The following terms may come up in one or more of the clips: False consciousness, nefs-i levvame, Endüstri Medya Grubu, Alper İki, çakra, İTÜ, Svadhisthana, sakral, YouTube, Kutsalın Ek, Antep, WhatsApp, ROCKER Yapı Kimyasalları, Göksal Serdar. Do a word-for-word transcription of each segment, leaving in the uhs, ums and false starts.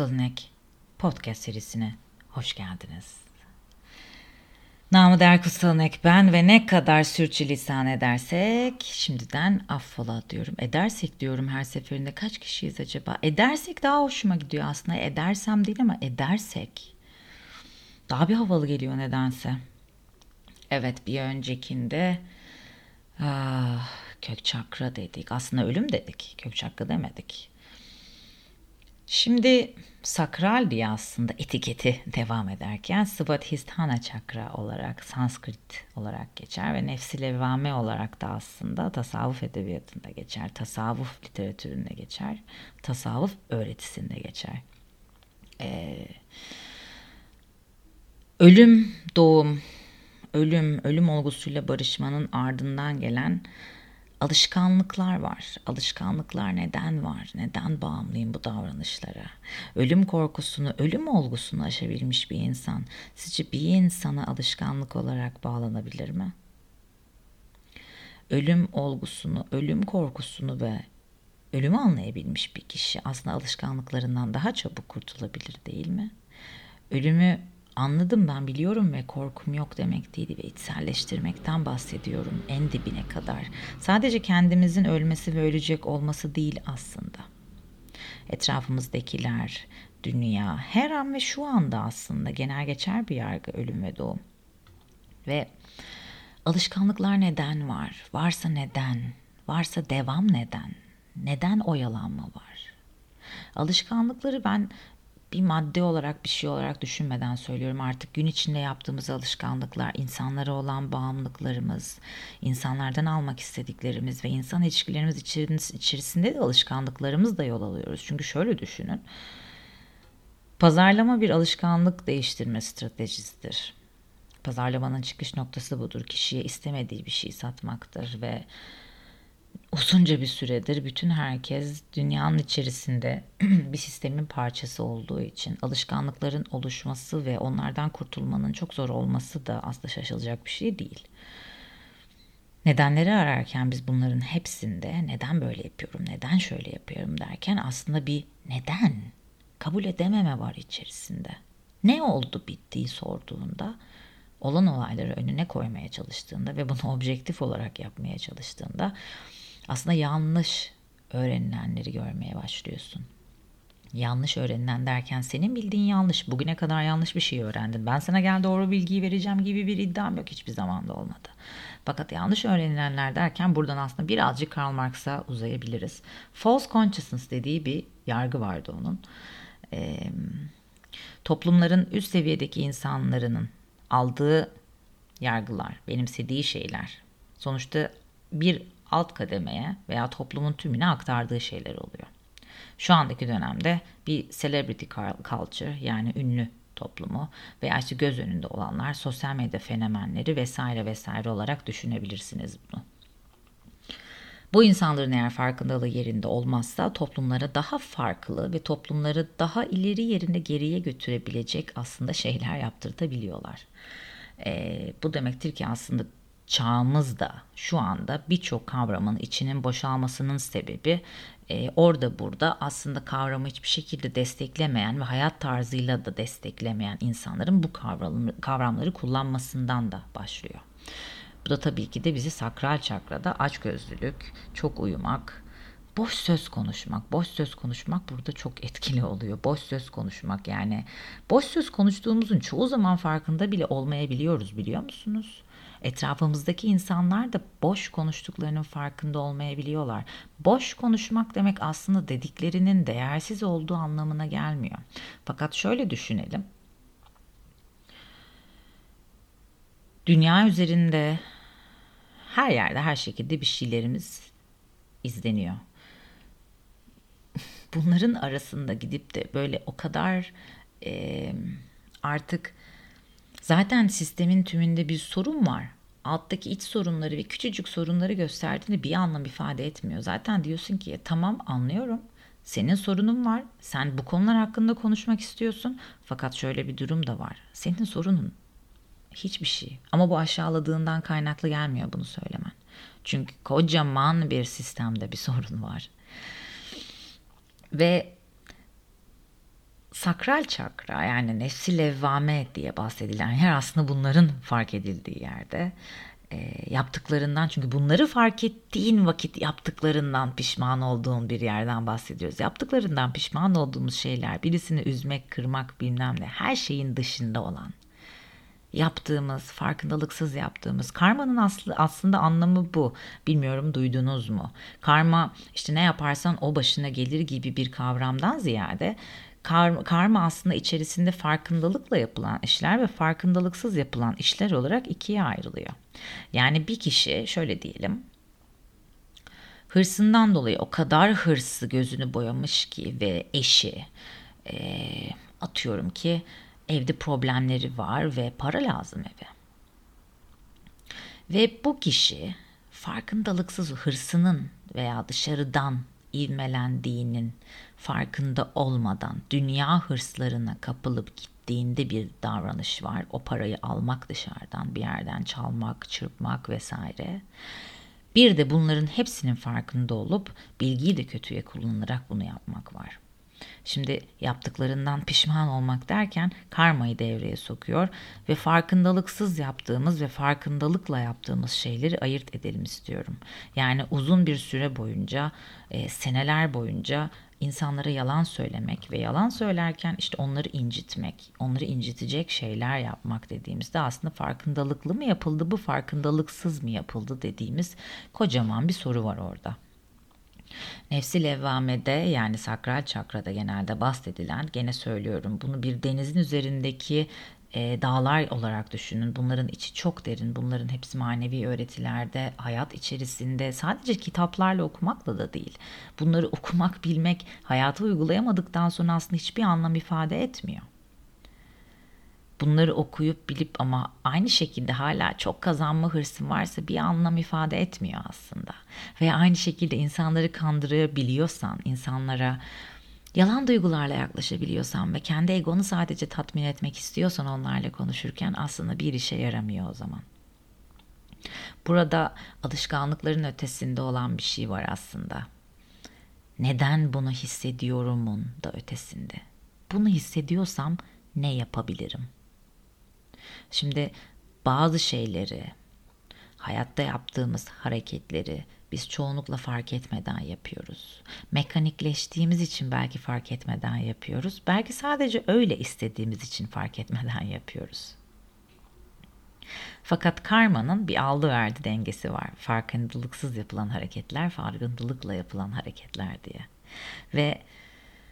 Kutsalın Ek podcast serisine hoş geldiniz. Namı değer Kutsalın Ek ben ve ne kadar sürçülisan edersek şimdiden affola diyorum. Edersek diyorum her seferinde. Kaç kişiyiz acaba? Edersek daha hoşuma gidiyor aslında. Edersem değil ama edersek daha bir havalı geliyor nedense. Evet, bir öncekinde ah, kök çakra dedik. Aslında ölüm dedik. Kök çakra demedik. Şimdi sakral diye aslında etiketi devam ederken Svadhisthana çakra olarak, Sanskrit olarak geçer ve nefs-i levvame olarak da aslında tasavvuf edebiyatında geçer, tasavvuf literatüründe geçer, tasavvuf öğretisinde geçer. Ee, ölüm, doğum, ölüm, ölüm olgusuyla barışmanın ardından gelen alışkanlıklar var. Alışkanlıklar neden var? Neden bağımlıyım bu davranışlara? Ölüm korkusunu, ölüm olgusunu aşabilmiş bir insan, sizce bir insana alışkanlık olarak bağlanabilir mi? Ölüm olgusunu, ölüm korkusunu ve ölümü anlayabilmiş bir kişi aslında alışkanlıklarından daha çabuk kurtulabilir, değil mi? Ölümü anladım, ben biliyorum ve korkum yok demek değil ve içselleştirmekten bahsediyorum en dibine kadar. Sadece kendimizin ölmesi ve ölecek olması değil aslında. Etrafımızdakiler, dünya, her an ve şu anda aslında genel geçer bir yargı ölüm ve doğum. Ve alışkanlıklar neden var? Varsa neden? Varsa devam neden? Neden oyalanma var? Alışkanlıkları ben bir madde olarak, bir şey olarak düşünmeden söylüyorum. Artık gün içinde yaptığımız alışkanlıklar, insanlara olan bağımlılıklarımız, insanlardan almak istediklerimiz ve insan ilişkilerimiz içerisinde de alışkanlıklarımız da yol alıyoruz. Çünkü şöyle düşünün, pazarlama bir alışkanlık değiştirme stratejisidir. Pazarlamanın çıkış noktası budur. Kişiye istemediği bir şey satmaktır ve uzunca bir süredir bütün herkes dünyanın içerisinde bir sistemin parçası olduğu için alışkanlıkların oluşması ve onlardan kurtulmanın çok zor olması da aslında şaşılacak bir şey değil. Nedenleri ararken biz bunların hepsinde neden böyle yapıyorum, neden şöyle yapıyorum derken aslında bir neden, kabul edememe var içerisinde. Ne oldu bittiği sorduğunda, olan olayları önüne koymaya çalıştığında ve bunu objektif olarak yapmaya çalıştığında aslında yanlış öğrenilenleri görmeye başlıyorsun. Yanlış öğrenilen derken senin bildiğin yanlış. Bugüne kadar yanlış bir şey öğrendin. Ben sana gel doğru bilgiyi vereceğim gibi bir iddiam yok. Hiçbir zaman da olmadı. Fakat yanlış öğrenilenler derken buradan aslında birazcık Karl Marx'a uzayabiliriz. False consciousness dediği bir yargı vardı onun. E, toplumların üst seviyedeki insanların aldığı yargılar, benimsediği şeyler sonuçta bir alt kademeye veya toplumun tümüne aktardığı şeyler oluyor. Şu andaki dönemde bir celebrity culture, yani ünlü toplumu veya işte göz önünde olanlar, sosyal medya fenomenleri vesaire vesaire olarak düşünebilirsiniz bunu. Bu insanların eğer farkındalığı yerinde olmazsa toplumlara daha farklı ve toplumları daha ileri yerinde geriye götürebilecek aslında şeyler yaptırtabiliyorlar. Ee, bu demektir ki aslında çağımızda şu anda birçok kavramın içinin boşalmasının sebebi e, orada burada aslında kavramı hiçbir şekilde desteklemeyen ve hayat tarzıyla da desteklemeyen insanların bu kavram, kavramları kullanmasından da başlıyor. Bu da tabii ki de bizi sakral çakrada açgözlülük, çok uyumak, boş söz konuşmak. Boş söz konuşmak burada çok etkili oluyor. Boş söz konuşmak, yani boş söz konuştuğumuzun çoğu zaman farkında bile olmayabiliyoruz, biliyor musunuz? Etrafımızdaki insanlar da boş konuştuklarının farkında olmayabiliyorlar. Boş konuşmak demek aslında dediklerinin değersiz olduğu anlamına gelmiyor. Fakat şöyle düşünelim. Dünya üzerinde her yerde, her şekilde bir şeylerimiz izleniyor. Bunların arasında gidip de böyle o kadar e, artık zaten sistemin tümünde bir sorun var. Alttaki iç sorunları ve küçücük sorunları gösterdiğinde bir anlam ifade etmiyor. Zaten diyorsun ki tamam, anlıyorum. Senin sorunun var. Sen bu konular hakkında konuşmak istiyorsun. Fakat şöyle bir durum da var. Senin sorunun hiçbir şey. Ama bu aşağıladığından kaynaklı gelmiyor bunu söylemen. Çünkü kocaman bir sistemde bir sorun var. Ve sakral çakra, yani nefs-i levvame diye bahsedilen yer aslında bunların fark edildiği yerde. E, yaptıklarından, çünkü bunları fark ettiğin vakit yaptıklarından pişman olduğun bir yerden bahsediyoruz. Yaptıklarından pişman olduğumuz şeyler, birisini üzmek, kırmak, bilmem ne, her şeyin dışında olan yaptığımız, farkındalıksız yaptığımız. Karmanın aslı, aslında anlamı bu. Bilmiyorum, duydunuz mu? Karma, işte ne yaparsan o başına gelir gibi bir kavramdan ziyade kar, karma aslında içerisinde farkındalıkla yapılan işler ve farkındalıksız yapılan işler olarak ikiye ayrılıyor. Yani bir kişi, şöyle diyelim, hırsından dolayı o kadar hırsı gözünü boyamış ki ve eşi, e, atıyorum ki evde problemleri var ve para lazım eve. Ve bu kişi farkındalıksız hırsının veya dışarıdan ivmelendiğinin farkında olmadan dünya hırslarına kapılıp gittiğinde bir davranış var. O parayı almak, dışarıdan bir yerden çalmak, çırpmak vesaire. Bir de bunların hepsinin farkında olup bilgiyi de kötüye kullanarak bunu yapmak var. Şimdi yaptıklarından pişman olmak derken karmayı devreye sokuyor ve farkındalıksız yaptığımız ve farkındalıkla yaptığımız şeyleri ayırt edelim istiyorum. Yani uzun bir süre boyunca, e, seneler boyunca insanlara yalan söylemek ve yalan söylerken işte onları incitmek, onları incitecek şeyler yapmak dediğimizde aslında farkındalıklı mı yapıldı, bu farkındalıksız mı yapıldı dediğimiz kocaman bir soru var orada. Nefs-i levvamede, yani sakral çakrada genelde bahsedilen, gene söylüyorum, bunu bir denizin üzerindeki e, dağlar olarak düşünün. Bunların içi çok derin, bunların hepsi manevi öğretilerde, hayat içerisinde, sadece kitaplarla okumakla da değil. Bunları okumak, bilmek, hayata uygulayamadıktan sonra aslında hiçbir anlam ifade etmiyor. Bunları okuyup bilip ama aynı şekilde hala çok kazanma hırsın varsa bir anlam ifade etmiyor aslında. Ve aynı şekilde insanları kandırabiliyorsan, insanlara yalan duygularla yaklaşabiliyorsan ve kendi egonu sadece tatmin etmek istiyorsan onlarla konuşurken aslında bir işe yaramıyor o zaman. Burada alışkanlıkların ötesinde olan bir şey var aslında. Neden bunu hissediyorumun da ötesinde. Bunu hissediyorsam ne yapabilirim? Şimdi bazı şeyleri, hayatta yaptığımız hareketleri biz çoğunlukla fark etmeden yapıyoruz. Mekanikleştiğimiz için belki fark etmeden yapıyoruz. Belki sadece öyle istediğimiz için fark etmeden yapıyoruz. Fakat karmanın bir aldı verdi dengesi var. Farkındalıksız yapılan hareketler, farkındalıkla yapılan hareketler diye. Ve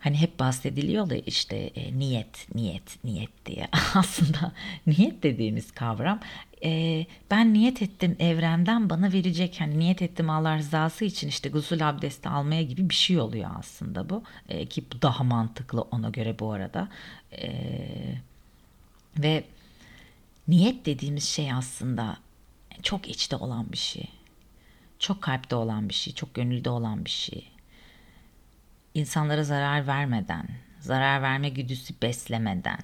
hani hep bahsediliyor da işte e, niyet, niyet, niyet diye. Aslında niyet dediğimiz kavram, e, ben niyet ettim evrenden bana verecek, hani niyet ettim Allah rızası için işte gusül abdesti almaya gibi bir şey oluyor aslında bu. E, ki bu daha mantıklı ona göre bu arada. E, ve niyet dediğimiz şey aslında çok içte olan bir şey. Çok kalpte olan bir şey, çok gönülde olan bir şey. İnsanlara zarar vermeden, zarar verme güdüsü beslemeden.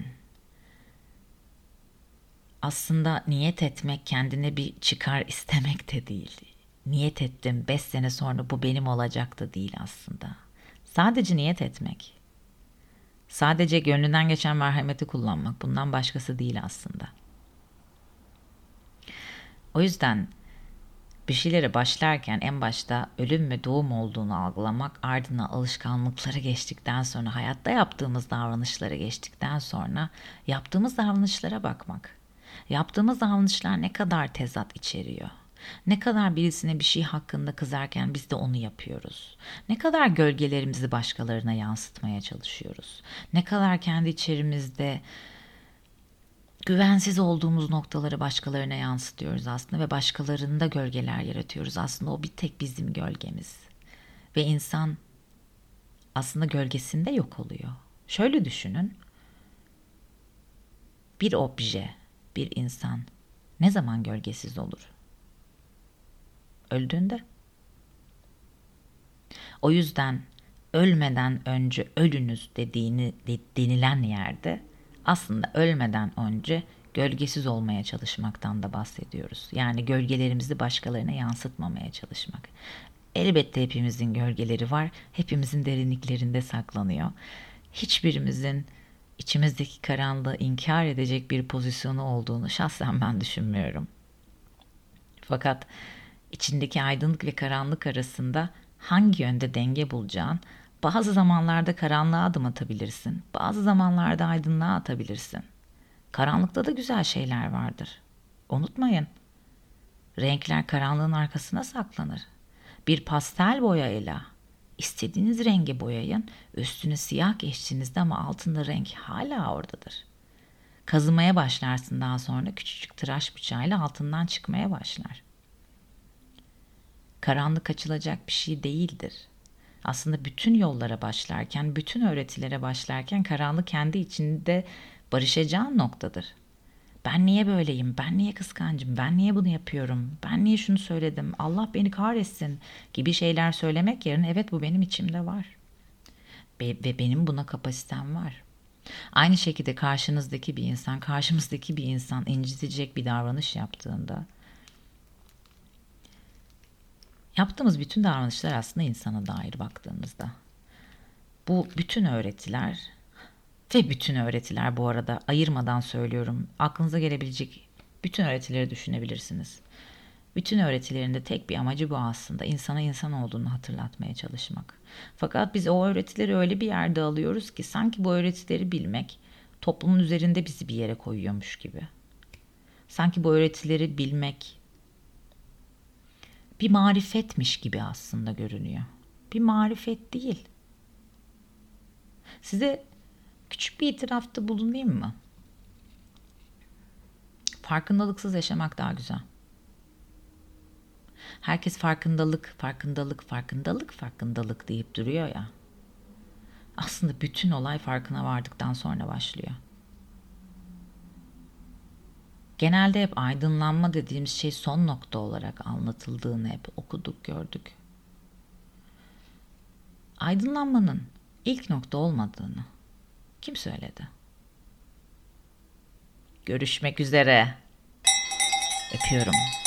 Aslında niyet etmek kendine bir çıkar istemek de değil. Niyet ettim beş sene sonra bu benim olacak da değil aslında. Sadece niyet etmek. Sadece gönlünden geçen merhameti kullanmak. Bundan başkası değil aslında. O yüzden bir şeylere başlarken en başta ölüm ve doğum olduğunu algılamak, ardına alışkanlıkları geçtikten sonra, hayatta yaptığımız davranışları geçtikten sonra yaptığımız davranışlara bakmak. Yaptığımız davranışlar ne kadar tezat içeriyor? Ne kadar birisine bir şey hakkında kızarken biz de onu yapıyoruz? Ne kadar gölgelerimizi başkalarına yansıtmaya çalışıyoruz? Ne kadar kendi içerimizde güvensiz olduğumuz noktaları başkalarına yansıtıyoruz aslında ve başkalarında gölgeler yaratıyoruz. Aslında o bir tek bizim gölgemiz. Ve insan aslında gölgesinde yok oluyor. Şöyle düşünün. Bir obje, bir insan ne zaman gölgesiz olur? Öldüğünde. O yüzden ölmeden önce ölünüz dediğini denilen yerde aslında ölmeden önce gölgesiz olmaya çalışmaktan da bahsediyoruz. Yani gölgelerimizi başkalarına yansıtmamaya çalışmak. Elbette hepimizin gölgeleri var. Hepimizin derinliklerinde saklanıyor. hiçbirimizin içimizdeki karanlığı inkar edecek bir pozisyonu olduğunu şahsen ben düşünmüyorum. Fakat içindeki aydınlık ve karanlık arasında hangi yönde denge bulacağın, bazı zamanlarda karanlığa adım atabilirsin, bazı zamanlarda aydınlığa atabilirsin. Karanlıkta da güzel şeyler vardır. Unutmayın, renkler karanlığın arkasına saklanır. Bir pastel boyayla istediğiniz rengi boyayın, üstünü siyah geçtiğinizde ama altında renk hala oradadır. Kazımaya başlarsın, daha sonra küçücük tıraş bıçağıyla altından çıkmaya başlar. Karanlık açılacak bir şey değildir. Aslında bütün yollara başlarken, bütün öğretilere başlarken karanlık kendi içinde barışacağın noktadır. Ben niye böyleyim, ben niye kıskancım, ben niye bunu yapıyorum, ben niye şunu söyledim, Allah beni kahretsin gibi şeyler söylemek yerine evet bu benim içimde var ve benim buna kapasitem var. Aynı şekilde karşınızdaki bir insan, karşımızdaki bir insan incitecek bir davranış yaptığında, yaptığımız bütün davranışlar aslında insana dair baktığımızda. Bu bütün öğretiler ve bütün öğretiler bu arada ayırmadan söylüyorum. Aklınıza gelebilecek bütün öğretileri düşünebilirsiniz. Bütün öğretilerin de tek bir amacı bu aslında. İnsana insan olduğunu hatırlatmaya çalışmak. Fakat biz o öğretileri öyle bir yerde alıyoruz ki sanki bu öğretileri bilmek toplumun üzerinde bizi bir yere koyuyormuş gibi. Sanki bu öğretileri bilmek bir marifetmiş gibi aslında görünüyor. Bir marifet değil. Size küçük bir itirafta bulunayım mı? Farkındalıksız yaşamak daha güzel. Herkes farkındalık, farkındalık, farkındalık, farkındalık deyip duruyor ya. Aslında bütün olay farkına vardıktan sonra başlıyor. Genelde hep aydınlanma dediğimiz şey son nokta olarak anlatıldığını hep okuduk, gördük. Aydınlanmanın ilk nokta olmadığını kim söyledi? Görüşmek üzere. Öpüyorum.